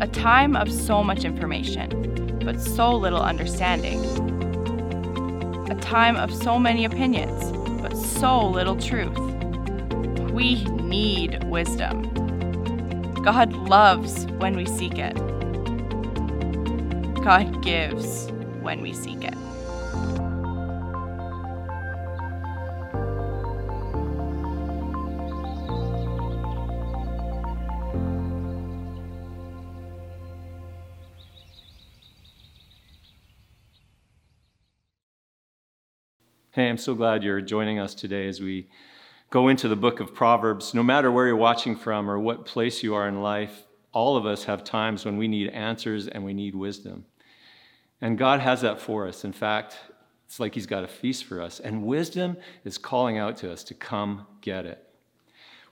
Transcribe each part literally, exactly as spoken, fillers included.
A time of so much information, but so little understanding. A time of so many opinions, but so little truth. We need wisdom. God loves when we seek it. God gives when we seek it. Hey, I'm so glad you're joining us today as we go into the book of Proverbs. No matter where you're watching from or what place you are in life, all of us have times when we need answers and we need wisdom. And God has that for us. In fact, it's like he's got a feast for us. And wisdom is calling out to us to come get it.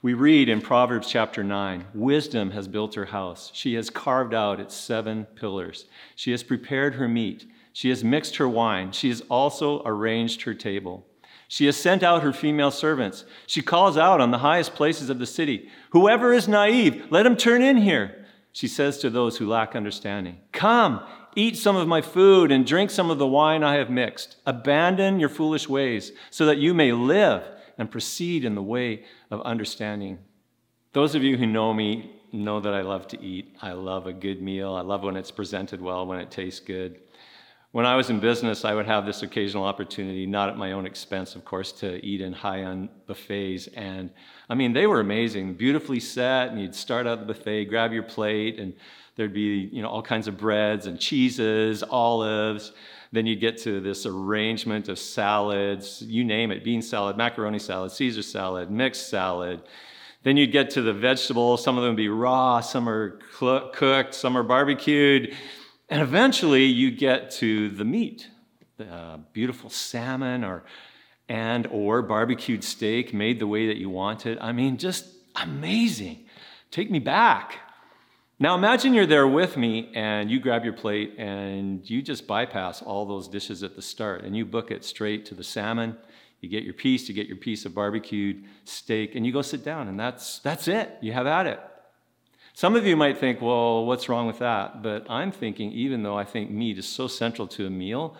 We read in Proverbs chapter nine, wisdom has built her house. She has carved out its seven pillars. She has prepared her meat. She has mixed her wine. She has also arranged her table. She has sent out her female servants. She calls out on the highest places of the city. Whoever is naive, let him turn in here. She says to those who lack understanding, come, eat some of my food and drink some of the wine I have mixed. Abandon your foolish ways so that you may live and proceed in the way of understanding. Those of you who know me know that I love to eat. I love a good meal. I love when it's presented well, when it tastes good. When I was in business, I would have this occasional opportunity, not at my own expense, of course, to eat in high-end buffets. And, I mean, they were amazing, beautifully set, and you'd start out the buffet, grab your plate, and there'd be, you know, all kinds of breads and cheeses, olives. Then you'd get to this arrangement of salads, you name it, bean salad, macaroni salad, Caesar salad, mixed salad. Then you'd get to the vegetables. Some of them would be raw, some are cl- cooked, some are barbecued. And eventually you get to the meat, uh, beautiful salmon or and or barbecued steak made the way that you want it. I mean, just amazing. Take me back. Now imagine you're there with me and you grab your plate and you just bypass all those dishes at the start and you book it straight to the salmon. You get your piece, you get your piece of barbecued steak and you go sit down and that's that's it. You have at it. Some of you might think, well, what's wrong with that? But I'm thinking, even though I think meat is so central to a meal,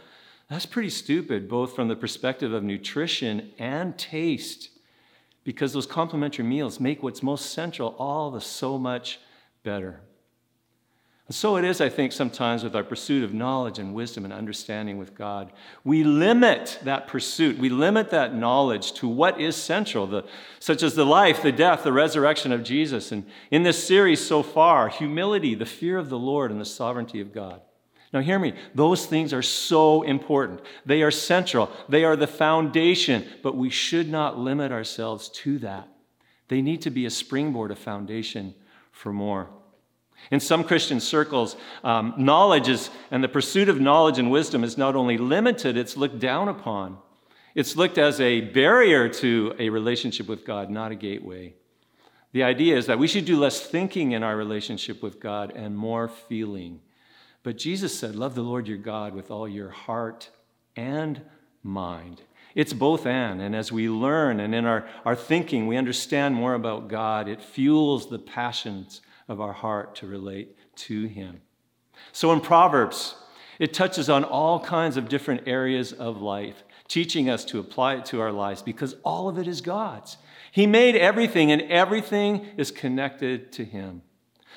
that's pretty stupid, both from the perspective of nutrition and taste, because those complementary meals make what's most central all the so much better. And so it is, I think, sometimes with our pursuit of knowledge and wisdom and understanding with God. We limit that pursuit. We limit that knowledge to what is central, the, such as the life, the death, the resurrection of Jesus. And in this series so far, humility, the fear of the Lord, and the sovereignty of God. Now hear me. Those things are so important. They are central. They are the foundation. But we should not limit ourselves to that. They need to be a springboard, a foundation for more. In some Christian circles, um, knowledge is, and the pursuit of knowledge and wisdom is not only limited, it's looked down upon. It's looked as a barrier to a relationship with God, not a gateway. The idea is that we should do less thinking in our relationship with God and more feeling. But Jesus said, love the Lord your God with all your heart and mind. It's both and, and as we learn and in our, our thinking, we understand more about God. It fuels the passions of our heart to relate to him. So in Proverbs, it touches on all kinds of different areas of life, teaching us to apply it to our lives because all of it is God's. He made everything and everything is connected to him.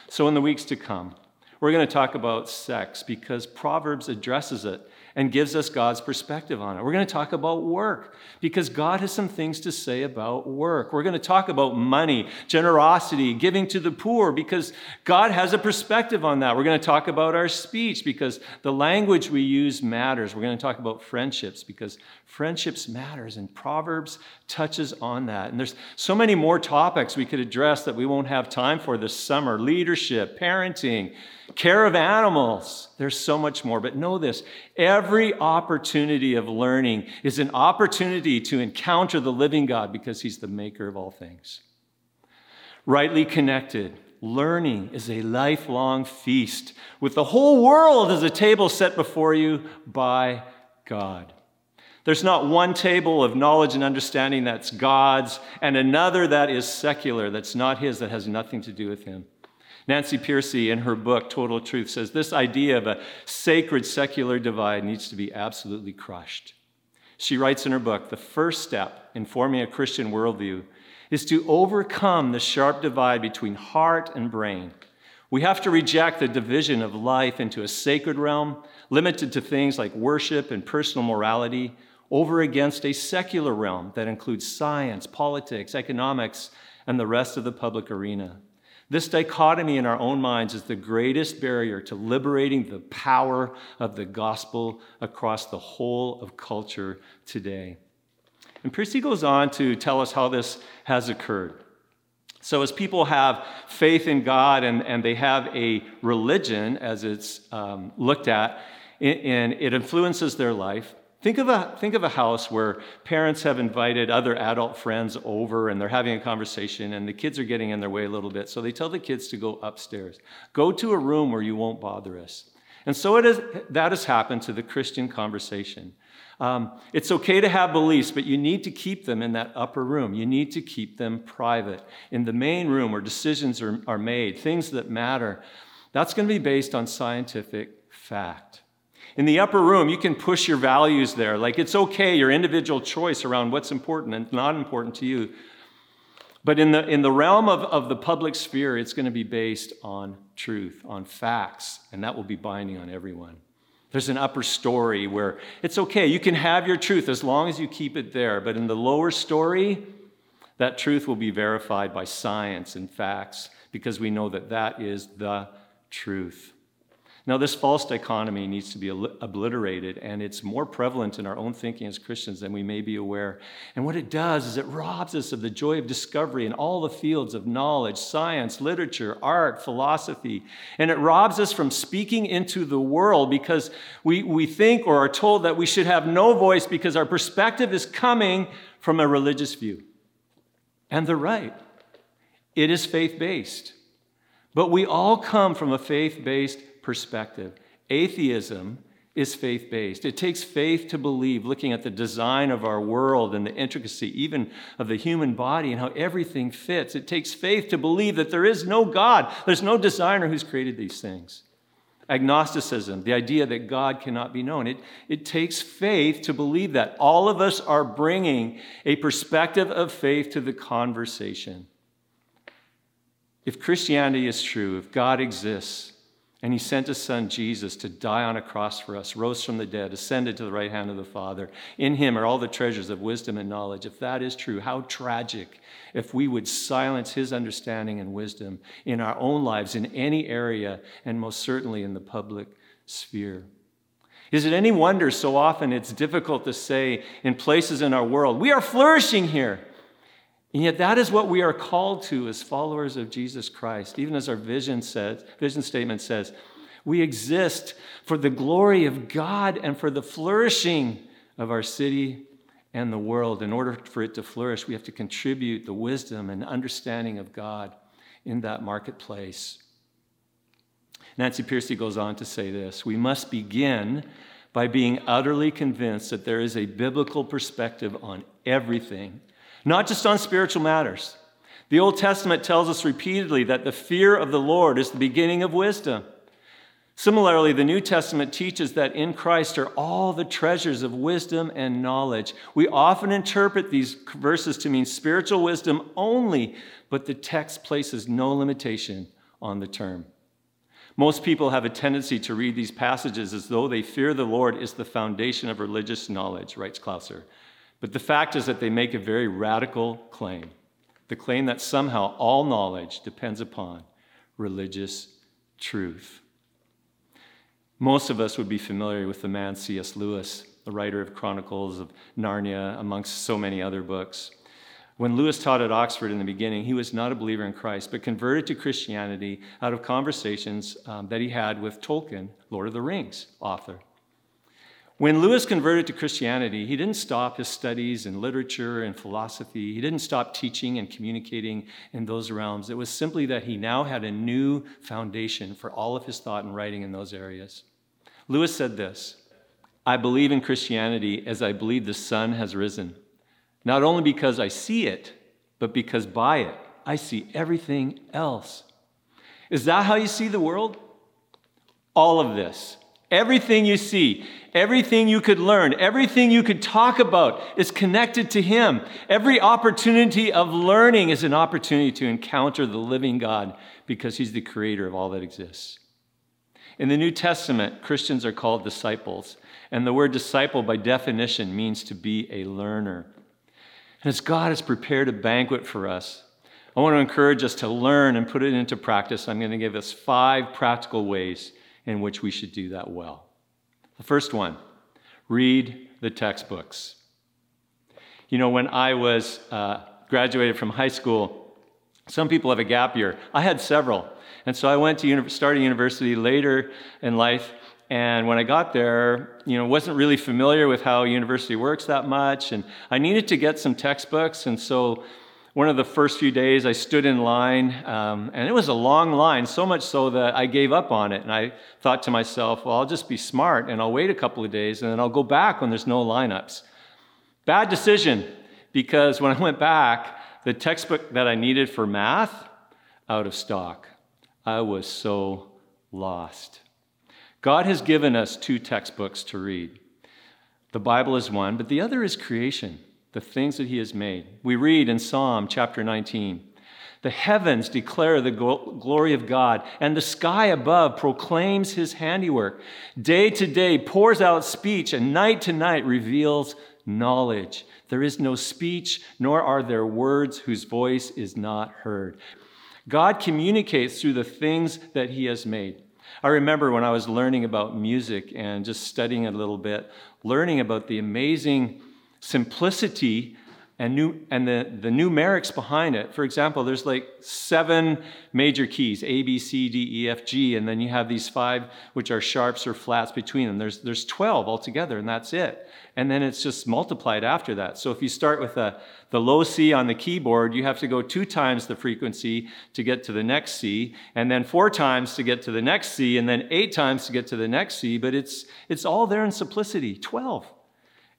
So in the weeks to come, we're going to talk about sex because Proverbs addresses it and gives us God's perspective on it. We're going to talk about work because God has some things to say about work. We're going to talk about money, generosity, giving to the poor because God has a perspective on that. We're going to talk about our speech because the language we use matters. We're going to talk about friendships because friendships matters and Proverbs touches on that. And there's so many more topics we could address that we won't have time for this summer. Leadership, parenting, care of animals. There's so much more, but know this. Every opportunity of learning is an opportunity to encounter the living God because he's the maker of all things. Rightly connected, learning is a lifelong feast with the whole world as a table set before you by God. There's not one table of knowledge and understanding that's God's and another that is secular, that's not his, that has nothing to do with him. Nancy Pearcey, in her book, Total Truth, says this idea of a sacred secular divide needs to be absolutely crushed. She writes in her book, the first step in forming a Christian worldview is to overcome the sharp divide between heart and brain. We have to reject the division of life into a sacred realm, limited to things like worship and personal morality, over against a secular realm that includes science, politics, economics, and the rest of the public arena. This dichotomy in our own minds is the greatest barrier to liberating the power of the gospel across the whole of culture today. And Pearcey goes on to tell us how this has occurred. So as people have faith in God and, and they have a religion, as it's um, looked at, and it influences their life, Think of a think of a house where parents have invited other adult friends over and they're having a conversation and the kids are getting in their way a little bit. So they tell the kids to go upstairs. Go to a room where you won't bother us. And so it is, that has happened to the Christian conversation. Um, it's okay to have beliefs, but you need to keep them in that upper room. You need to keep them private. In the main room where decisions are, are made, things that matter, that's going to be based on scientific fact. In the upper room, you can push your values there. Like, it's okay, your individual choice around what's important and not important to you. But in the in the realm of, of the public sphere, it's going to be based on truth, on facts, and that will be binding on everyone. There's an upper story where it's okay, you can have your truth as long as you keep it there. But in the lower story, that truth will be verified by science and facts because we know that that is the truth. Now, this false dichotomy needs to be obliterated, and it's more prevalent in our own thinking as Christians than we may be aware. And what it does is it robs us of the joy of discovery in all the fields of knowledge, science, literature, art, philosophy. And it robs us from speaking into the world because we, we think or are told that we should have no voice because our perspective is coming from a religious view. And they're right. It is faith-based. But we all come from a faith-based perspective. Atheism is faith-based. It takes faith to believe, looking at the design of our world and the intricacy even of the human body and how everything fits. It takes faith to believe that there is no God. There's no designer who's created these things. Agnosticism, the idea that God cannot be known. It, it takes faith to believe that. All of us are bringing a perspective of faith to the conversation. If Christianity is true, if God exists, and he sent his son, Jesus, to die on a cross for us, rose from the dead, ascended to the right hand of the Father. In him are all the treasures of wisdom and knowledge. If that is true, how tragic if we would silence his understanding and wisdom in our own lives, in any area, and most certainly in the public sphere. Is it any wonder so often it's difficult to say in places in our world, we are flourishing here? And yet that is what we are called to as followers of Jesus Christ. Even as our vision says, vision statement says, we exist for the glory of God and for the flourishing of our city and the world. In order for it to flourish, we have to contribute the wisdom and understanding of God in that marketplace. Nancy Pearcey goes on to say this, we must begin by being utterly convinced that there is a biblical perspective on everything, not just on spiritual matters. The Old Testament tells us repeatedly that the fear of the Lord is the beginning of wisdom. Similarly, the New Testament teaches that in Christ are all the treasures of wisdom and knowledge. We often interpret these verses to mean spiritual wisdom only, but the text places no limitation on the term. Most people have a tendency to read these passages as though they fear the Lord is the foundation of religious knowledge, writes Clauser. But the fact is that they make a very radical claim, the claim that somehow all knowledge depends upon religious truth. Most of us would be familiar with the man C S Lewis, the writer of Chronicles of Narnia, amongst so many other books. When Lewis taught at Oxford in the beginning, he was not a believer in Christ, but converted to Christianity out of conversations um, that he had with Tolkien, Lord of the Rings author. When Lewis converted to Christianity, he didn't stop his studies in literature and philosophy. He didn't stop teaching and communicating in those realms. It was simply that he now had a new foundation for all of his thought and writing in those areas. Lewis said this, I believe in Christianity as I believe the sun has risen, not only because I see it, but because by it I see everything else. Is that how you see the world? All of this, everything you see, everything you could learn, everything you could talk about is connected to him. Every opportunity of learning is an opportunity to encounter the living God because he's the creator of all that exists. In the New Testament, Christians are called disciples, and the word disciple by definition means to be a learner. And as God has prepared a banquet for us, I want to encourage us to learn and put it into practice. I'm going to give us five practical ways in which we should do that well. The first one, read the textbooks. You know, when I was uh, graduated from high school, some people have a gap year. I had several. And so I went to uni- started university later in life. And when I got there, you know, wasn't really familiar with how university works that much. And I needed to get some textbooks. And so one of the first few days I stood in line, um, and it was a long line, so much so that I gave up on it. And I thought to myself, well, I'll just be smart and I'll wait a couple of days and then I'll go back when there's no lineups. Bad decision, because when I went back, the textbook that I needed for math, out of stock. I was so lost. God has given us two textbooks to read. The Bible is one, but the other is creation. The things that he has made. We read in Psalm chapter nineteen, the heavens declare the glory of God, and the sky above proclaims his handiwork. Day to day pours out speech, and night to night reveals knowledge. There is no speech, nor are there words whose voice is not heard. God communicates through the things that he has made. I remember when I was learning about music and just studying a little bit, learning about the amazing simplicity and new and the, the numerics behind it. For example, there's like seven major keys, A, B, C, D, E, F, G, and then you have these five which are sharps or flats between them. There's there's twelve altogether, and that's it. And then it's just multiplied after that. So if you start with a, the low C on the keyboard, you have to go two times the frequency to get to the next C, and then four times to get to the next C, and then eight times to get to the next C, but it's it's all there in simplicity, twelve.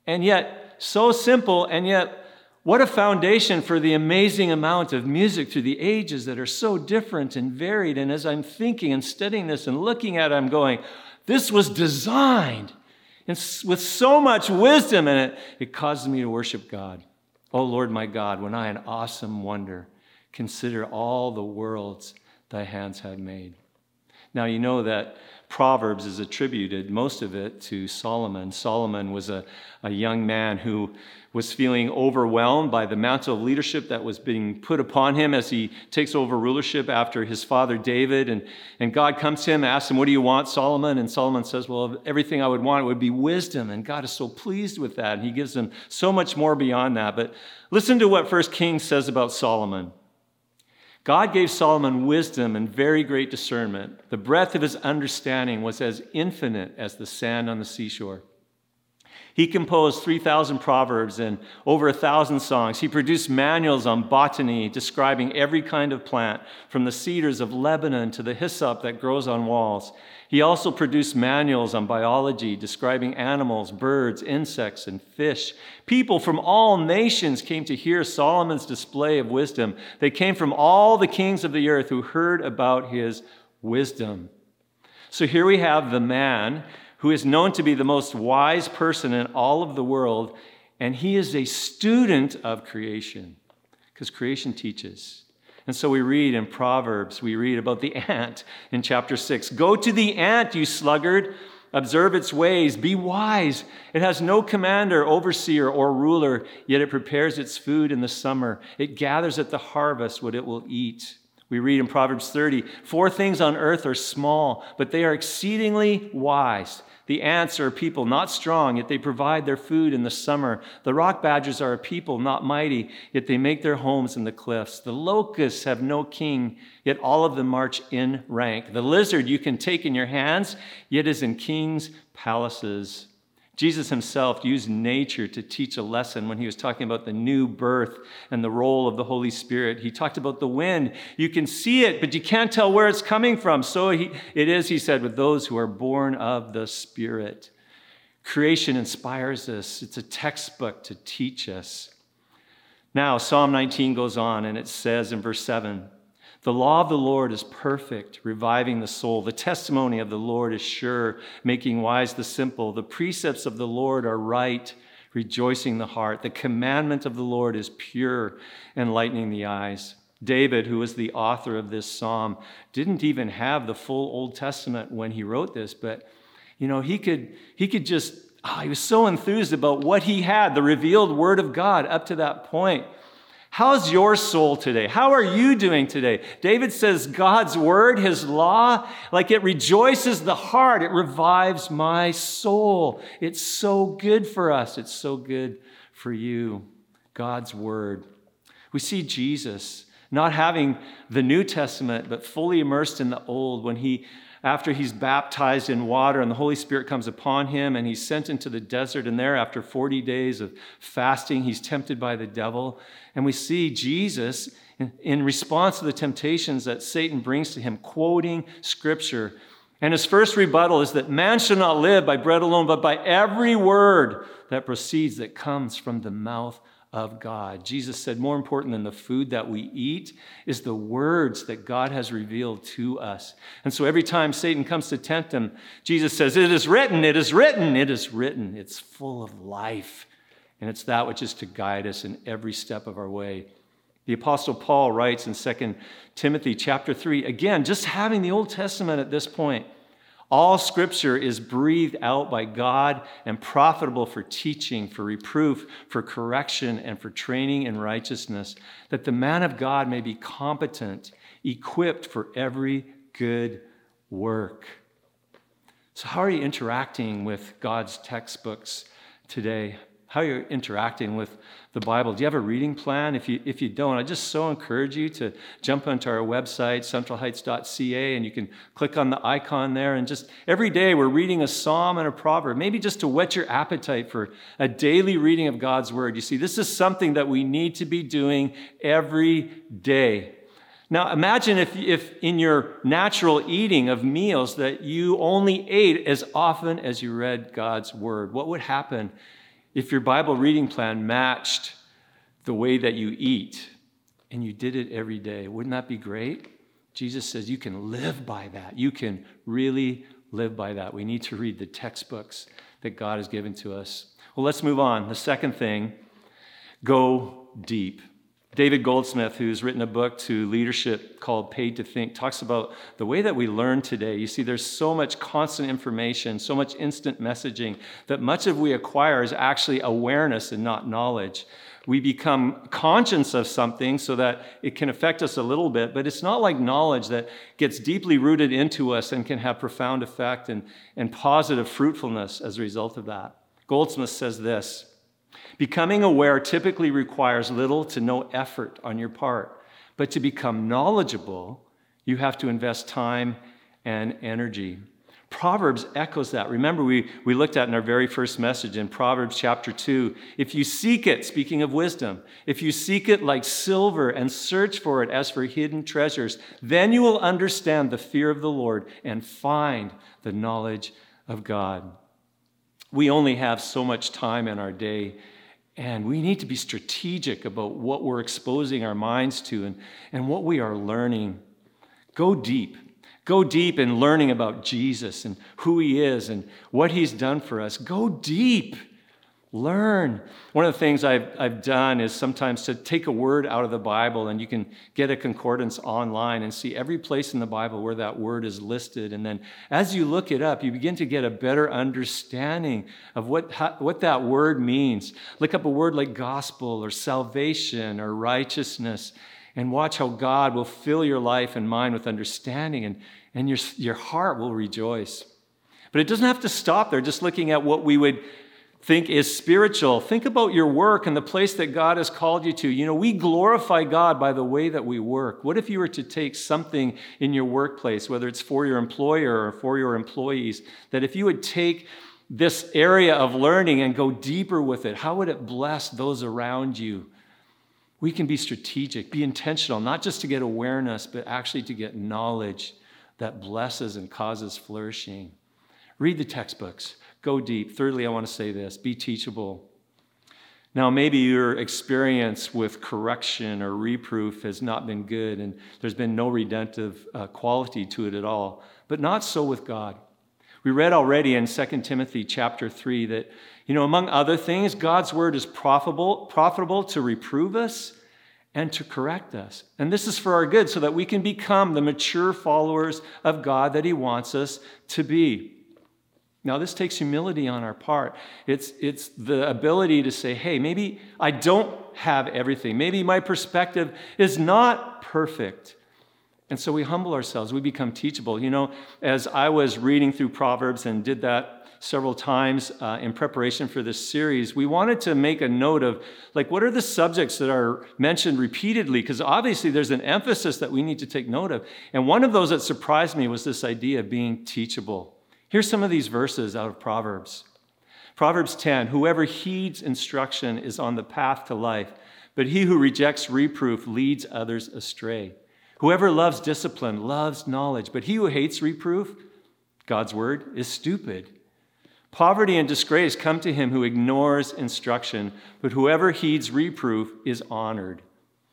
And yet, so simple, and yet, what a foundation for the amazing amount of music through the ages that are so different and varied. And as I'm thinking and studying this and looking at it, I'm going, this was designed with so much wisdom in it. It causes me to worship God. Oh, Lord, my God, when I in awesome wonder consider all the worlds thy hands have made. Now, you know that Proverbs is attributed, most of it, to Solomon. Solomon was a, a young man who was feeling overwhelmed by the amount of leadership that was being put upon him as he takes over rulership after his father David. And, and God comes to him, asks him, what do you want, Solomon? And Solomon says, well, everything I would want would be wisdom. And God is so pleased with that. And he gives him so much more beyond that. But listen to what First Kings says about Solomon. God gave Solomon wisdom and very great discernment. The breadth of his understanding was as infinite as the sand on the seashore. He composed three thousand proverbs and over one thousand songs. He produced manuals on botany describing every kind of plant, from the cedars of Lebanon to the hyssop that grows on walls. He also produced manuals on biology describing animals, birds, insects, and fish. People from all nations came to hear Solomon's display of wisdom. They came from all the kings of the earth who heard about his wisdom. So here we have the man who is known to be the most wise person in all of the world, and he is a student of creation, because creation teaches. And so we read in Proverbs, we read about the ant in chapter six. Go to the ant, you sluggard, observe its ways, be wise. It has no commander, overseer, or ruler, yet it prepares its food in the summer. It gathers at the harvest what it will eat. We read in Proverbs thirty, four things on earth are small, but they are exceedingly wise. The ants are a people not strong, yet they provide their food in the summer. The rock badgers are a people not mighty, yet they make their homes in the cliffs. The locusts have no king, yet all of them march in rank. The lizard you can take in your hands, yet is in kings' palaces. Jesus himself used nature to teach a lesson when he was talking about the new birth and the role of the Holy Spirit. He talked about the wind. You can see it, but you can't tell where it's coming from. So he, it is, he said, with those who are born of the Spirit. Creation inspires us. It's a textbook to teach us. Now, Psalm nineteen goes on, and it says in verse seven, The law of the Lord is perfect, reviving the soul. The testimony of the Lord is sure, making wise the simple. The precepts of the Lord are right, rejoicing the heart. The commandment of the Lord is pure, enlightening the eyes. David, who is the author of this psalm, didn't even have the full Old Testament when he wrote this, but you know, he could he could just, oh, he was so enthused about what he had, the revealed word of God up to that point. How's your soul today? How are you doing today? David says, God's word, his law, like it rejoices the heart. It revives my soul. It's so good for us. It's so good for you. God's word. We see Jesus not having the New Testament, but fully immersed in the old when he, after he's baptized in water and the Holy Spirit comes upon him and he's sent into the desert, and there after forty days of fasting, he's tempted by the devil. And we see Jesus in response to the temptations that Satan brings to him, quoting scripture. And his first rebuttal is that man shall not live by bread alone, but by every word that proceeds, that comes from the mouth of God. Jesus said more important than the food that we eat is the words that God has revealed to us. And so every time Satan comes to tempt him, Jesus says, it is written, it is written, it is written. It's full of life. And it's that which is to guide us in every step of our way. The Apostle Paul writes in Second Timothy chapter three, again, just having the Old Testament at this point, all scripture is breathed out by God and profitable for teaching, for reproof, for correction, and for training in righteousness, that the man of God may be competent, equipped for every good work. So how are you interacting with God's textbooks today? How are you interacting with the Bible? Do you have a reading plan? If you, if you don't, I just so encourage you to jump onto our website, central heights dot c a, and you can click on the icon there. And just every day we're reading a psalm and a proverb, maybe just to whet your appetite for a daily reading of God's word. You see, this is something that we need to be doing every day. Now imagine if, if in your natural eating of meals that you only ate as often as you read God's word. What would happen if your Bible reading plan matched the way that you eat and you did it every day? Wouldn't that be great? Jesus says you can live by that. You can really live by that. We need to read the textbooks that God has given to us. Well, let's move on. The second thing, go deep. David Goldsmith, who's written a book to leadership called Paid to Think, talks about the way that we learn today. You see, there's so much constant information, so much instant messaging, that much of we acquire is actually awareness and not knowledge. We become conscious of something so that it can affect us a little bit, but it's not like knowledge that gets deeply rooted into us and can have profound effect and, and positive fruitfulness as a result of that. Goldsmith says this, becoming aware typically requires little to no effort on your part, but to become knowledgeable, you have to invest time and energy. Proverbs echoes that. Remember, we, we looked at in our very first message in Proverbs chapter two, if you seek it, speaking of wisdom, if you seek it like silver and search for it as for hidden treasures, then you will understand the fear of the Lord and find the knowledge of God. We only have so much time in our day, and we need to be strategic about what we're exposing our minds to and, and what we are learning. Go deep. Go deep in learning about Jesus and who he is and what he's done for us. Go deep. Learn. One of the things I've, I've done is sometimes to take a word out of the Bible, and you can get a concordance online and see every place in the Bible where that word is listed. And then as you look it up, you begin to get a better understanding of what, how, what that word means. Look up a word like gospel or salvation or righteousness and watch how God will fill your life and mind with understanding, and, and your, your heart will rejoice. But it doesn't have to stop there just looking at what we would think is spiritual. Think about your work and the place that God has called you to. You know, we glorify God by the way that we work. What if you were to take something in your workplace, whether it's for your employer or for your employees, that if you would take this area of learning and go deeper with it, how would it bless those around you? We can be strategic, be intentional, not just to get awareness, but actually to get knowledge that blesses and causes flourishing. Read the textbooks. Go deep. Thirdly, I want to say this, be teachable. Now, maybe your experience with correction or reproof has not been good, and there's been no redemptive uh, quality to it at all, but not so with God. We read already in Second Timothy chapter three that, you know, among other things, God's word is profitable, profitable to reprove us and to correct us. And this is for our good so that we can become the mature followers of God that he wants us to be. Now, this takes humility on our part. It's, it's the ability to say, hey, maybe I don't have everything. Maybe my perspective is not perfect. And so we humble ourselves. We become teachable. You know, as I was reading through Proverbs and did that several times uh, in preparation for this series, we wanted to make a note of, like, what are the subjects that are mentioned repeatedly? Because obviously there's an emphasis that we need to take note of. And one of those that surprised me was this idea of being teachable. Here's some of these verses out of Proverbs. Proverbs ten, whoever heeds instruction is on the path to life, but he who rejects reproof leads others astray. Whoever loves discipline loves knowledge, but he who hates reproof, God's word, is stupid. Poverty and disgrace come to him who ignores instruction, but whoever heeds reproof is honored.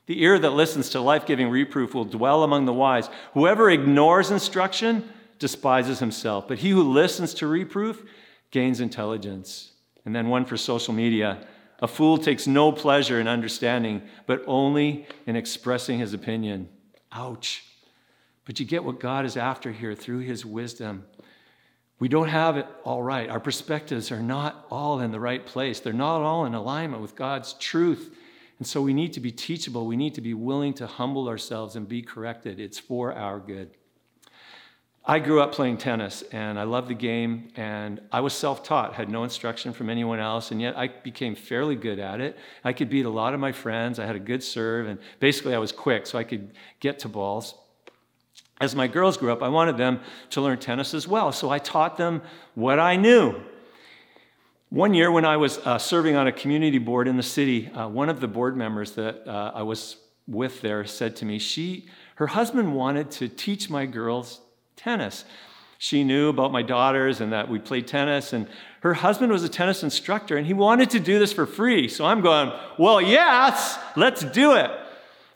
The ear that listens to life-giving reproof will dwell among the wise. Whoever ignores instruction despises himself, but he who listens to reproof gains intelligence. And then one for social media. A fool takes no pleasure in understanding, but only in expressing his opinion. Ouch. But you get what God is after here through his wisdom. We don't have it all right. Our perspectives are not all in the right place. They're not all in alignment with God's truth. And so we need to be teachable. We need to be willing to humble ourselves and be corrected. It's for our good. I grew up playing tennis, and I loved the game, and I was self-taught, had no instruction from anyone else, and yet I became fairly good at it. I could beat a lot of my friends. I had a good serve, and basically I was quick, so I could get to balls. As my girls grew up, I wanted them to learn tennis as well, so I taught them what I knew. One year when I was uh, serving on a community board in the city, uh, one of the board members that uh, I was with there said to me, she, her husband wanted to teach my girls tennis. She knew about my daughters and that we played tennis, and her husband was a tennis instructor, and he wanted to do this for free. So I'm going, well, yes, let's do it.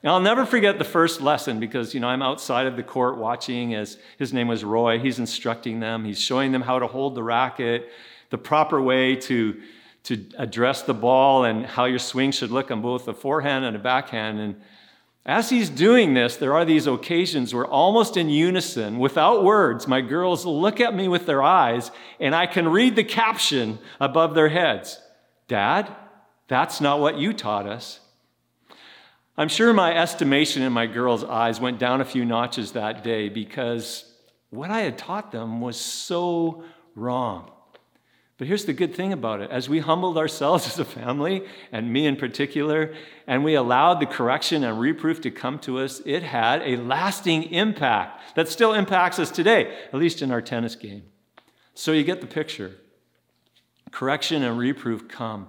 And I'll never forget the first lesson because, you know, I'm outside of the court watching as his name was Roy. He's instructing them. He's showing them how to hold the racket, the proper way to, to address the ball, and how your swing should look on both a forehand and a backhand. And as he's doing this, there are these occasions where almost in unison, without words, my girls look at me with their eyes, and I can read the caption above their heads. Dad, that's not what you taught us. I'm sure my estimation in my girls' eyes went down a few notches that day because what I had taught them was so wrong. But here's the good thing about it. As we humbled ourselves as a family, and me in particular, and we allowed the correction and reproof to come to us, it had a lasting impact that still impacts us today, at least in our tennis game. So you get the picture. Correction and reproof come,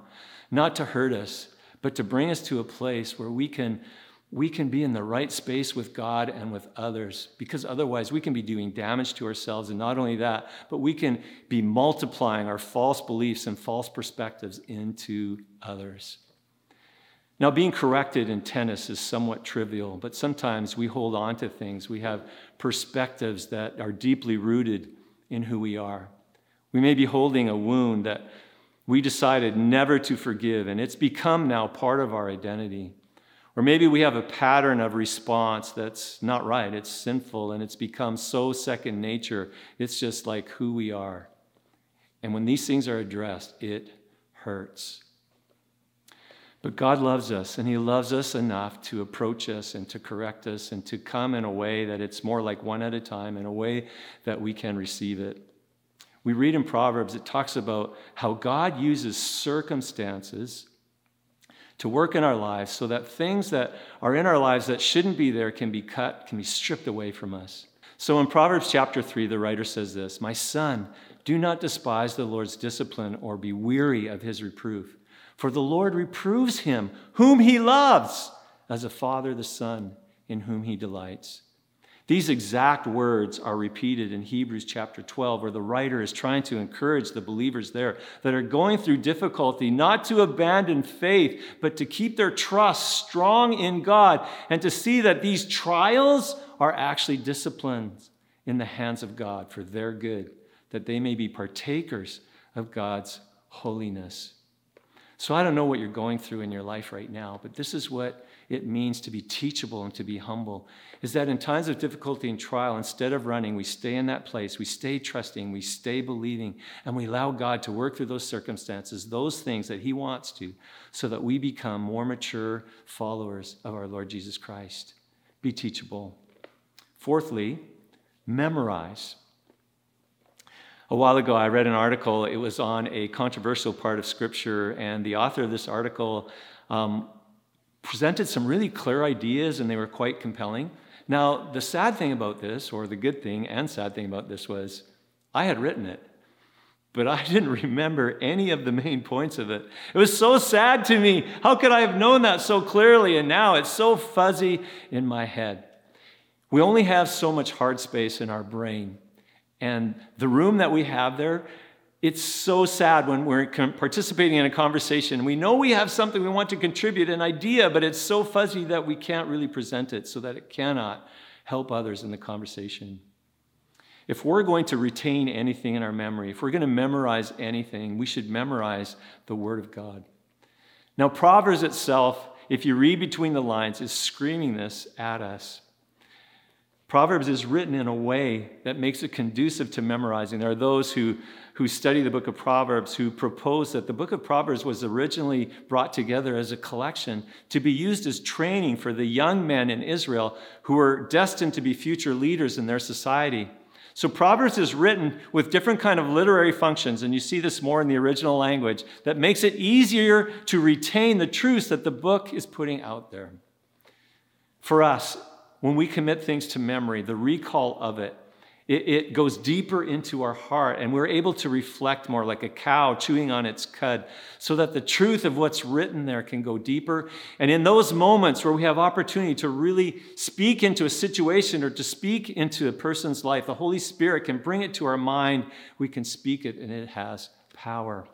not to hurt us, but to bring us to a place where we can, we can be in the right space with God and with others, because otherwise we can be doing damage to ourselves. And not only that, but we can be multiplying our false beliefs and false perspectives into others. Now, being corrected in tennis is somewhat trivial, but sometimes we hold on to things. We have perspectives that are deeply rooted in who we are. We may be holding a wound that we decided never to forgive, and it's become now part of our identity. Or maybe we have a pattern of response that's not right, it's sinful, and it's become so second nature. It's just like who we are. And when these things are addressed, it hurts. But God loves us, and he loves us enough to approach us and to correct us and to come in a way that it's more like one at a time, in a way that we can receive it. We read in Proverbs, it talks about how God uses circumstances to work in our lives so that things that are in our lives that shouldn't be there can be cut, can be stripped away from us. So in Proverbs chapter three, the writer says this, "My son, do not despise the Lord's discipline or be weary of his reproof. For the Lord reproves him whom he loves, as a father the son in whom he delights." These exact words are repeated in Hebrews chapter twelve, where the writer is trying to encourage the believers there that are going through difficulty not to abandon faith, but to keep their trust strong in God and to see that these trials are actually disciplines in the hands of God for their good, that they may be partakers of God's holiness. So I don't know what you're going through in your life right now, but this is what it means to be teachable and to be humble, is that in times of difficulty and trial, instead of running, we stay in that place, we stay trusting, we stay believing, and we allow God to work through those circumstances, those things that He wants to, so that we become more mature followers of our Lord Jesus Christ. Be teachable. Fourthly, memorize. A while ago, I read an article. It was on a controversial part of Scripture, and the author of this article um, presented some really clear ideas, and they were quite compelling. Now, the sad thing about this, or the good thing and sad thing about this, was I had written it, but I didn't remember any of the main points of it. It was so sad to me. How could I have known that so clearly? And now it's so fuzzy in my head. We only have so much hard space in our brain. And the room that we have there, it's so sad when we're participating in a conversation. We know we have something we want to contribute, an idea, but it's so fuzzy that we can't really present it so that it cannot help others in the conversation. If we're going to retain anything in our memory, if we're going to memorize anything, we should memorize the Word of God. Now, Proverbs itself, if you read between the lines, is screaming this at us. Proverbs is written in a way that makes it conducive to memorizing. There are those who, who study the book of Proverbs who propose that the book of Proverbs was originally brought together as a collection to be used as training for the young men in Israel who were destined to be future leaders in their society. So Proverbs is written with different kind of literary functions, and you see this more in the original language, that makes it easier to retain the truths that the book is putting out there. For us, when we commit things to memory, the recall of it, it, it goes deeper into our heart, and we're able to reflect more like a cow chewing on its cud, so that the truth of what's written there can go deeper. And in those moments where we have opportunity to really speak into a situation or to speak into a person's life, the Holy Spirit can bring it to our mind. We can speak it, and it has power.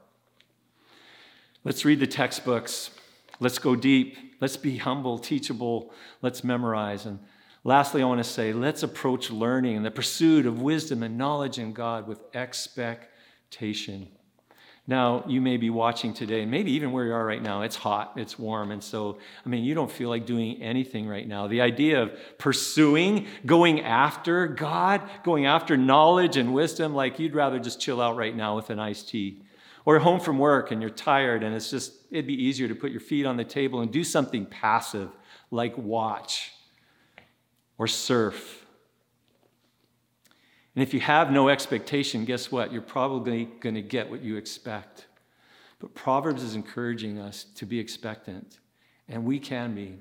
Let's read the textbooks. Let's go deep. Let's be humble, teachable. Let's memorize. And lastly, I want to say, let's approach learning and the pursuit of wisdom and knowledge in God with expectation. Now, you may be watching today, maybe even where you are right now, it's hot, it's warm, and so, I mean, you don't feel like doing anything right now. The idea of pursuing, going after God, going after knowledge and wisdom, like you'd rather just chill out right now with an iced tea. Or you're home from work and you're tired, and it's just, it'd be easier to put your feet on the table and do something passive, like watch or surf. And if you have no expectation, guess what? You're probably going to get what you expect. But Proverbs is encouraging us to be expectant, and we can be.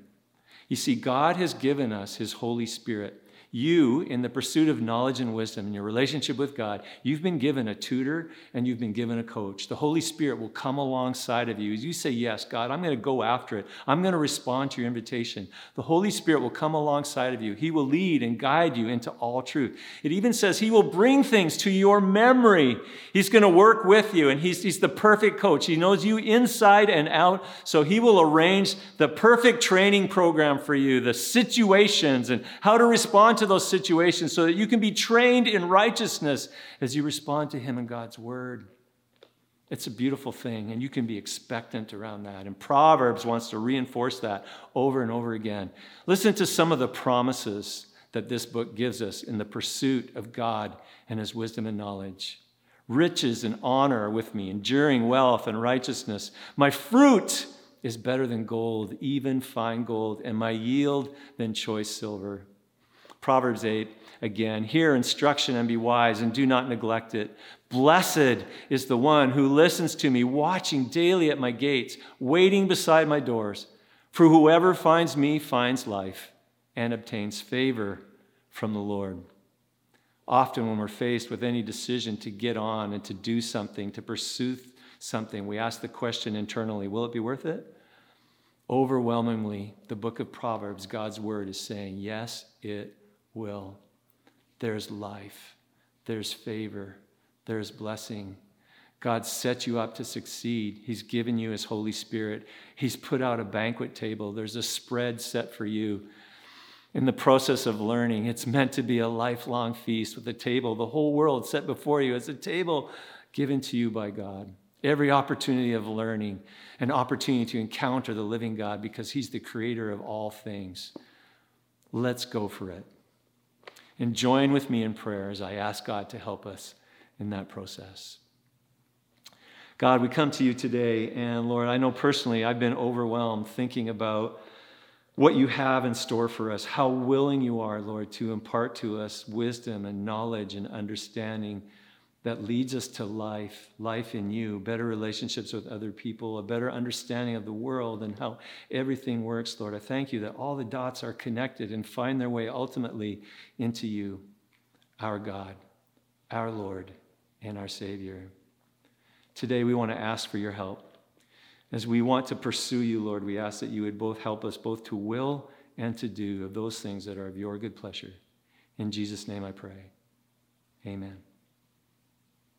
You see, God has given us His Holy Spirit. You, in the pursuit of knowledge and wisdom, in your relationship with God, you've been given a tutor and you've been given a coach. The Holy Spirit will come alongside of you. As you say, yes, God, I'm going to go after it. I'm going to respond to your invitation. The Holy Spirit will come alongside of you. He will lead and guide you into all truth. It even says He will bring things to your memory. He's going to work with you, and he's, he's the perfect coach. He knows you inside and out, so He will arrange the perfect training program for you, the situations and how to respond to those situations so that you can be trained in righteousness as you respond to Him and God's Word. It's a beautiful thing, and you can be expectant around that. And Proverbs wants to reinforce that over and over again. Listen to some of the promises that this book gives us in the pursuit of God and His wisdom and knowledge. Riches and honor are with me, enduring wealth and righteousness. My fruit is better than gold, even fine gold, and my yield than choice silver. Proverbs eight, again, hear instruction and be wise and do not neglect it. Blessed is the one who listens to me, watching daily at my gates, waiting beside my doors. For whoever finds me finds life and obtains favor from the Lord. Often when we're faced with any decision to get on and to do something, to pursue something, we ask the question internally, will it be worth it? Overwhelmingly, the book of Proverbs, God's Word, is saying, yes, it will. There's life, there's favor, there's blessing. God set you up to succeed. He's given you his Holy Spirit. He's put out a banquet table. There's a spread set for you. In the process of learning, it's meant to be a lifelong feast with a table. The whole world set before you as a table given to you by God. Every opportunity of learning, an opportunity to encounter the living God because he's the creator of all things. Let's go for it. And join with me in prayer as I ask God to help us in that process. God, we come to you today, and Lord, I know personally I've been overwhelmed thinking about what you have in store for us, how willing you are, Lord, to impart to us wisdom and knowledge and understanding that leads us to life, life in you, better relationships with other people, a better understanding of the world and how everything works, Lord. I thank you that all the dots are connected and find their way ultimately into you, our God, our Lord, and our Savior. Today, we want to ask for your help. As we want to pursue you, Lord, we ask that you would both help us both to will and to do of those things that are of your good pleasure. In Jesus' name I pray. Amen.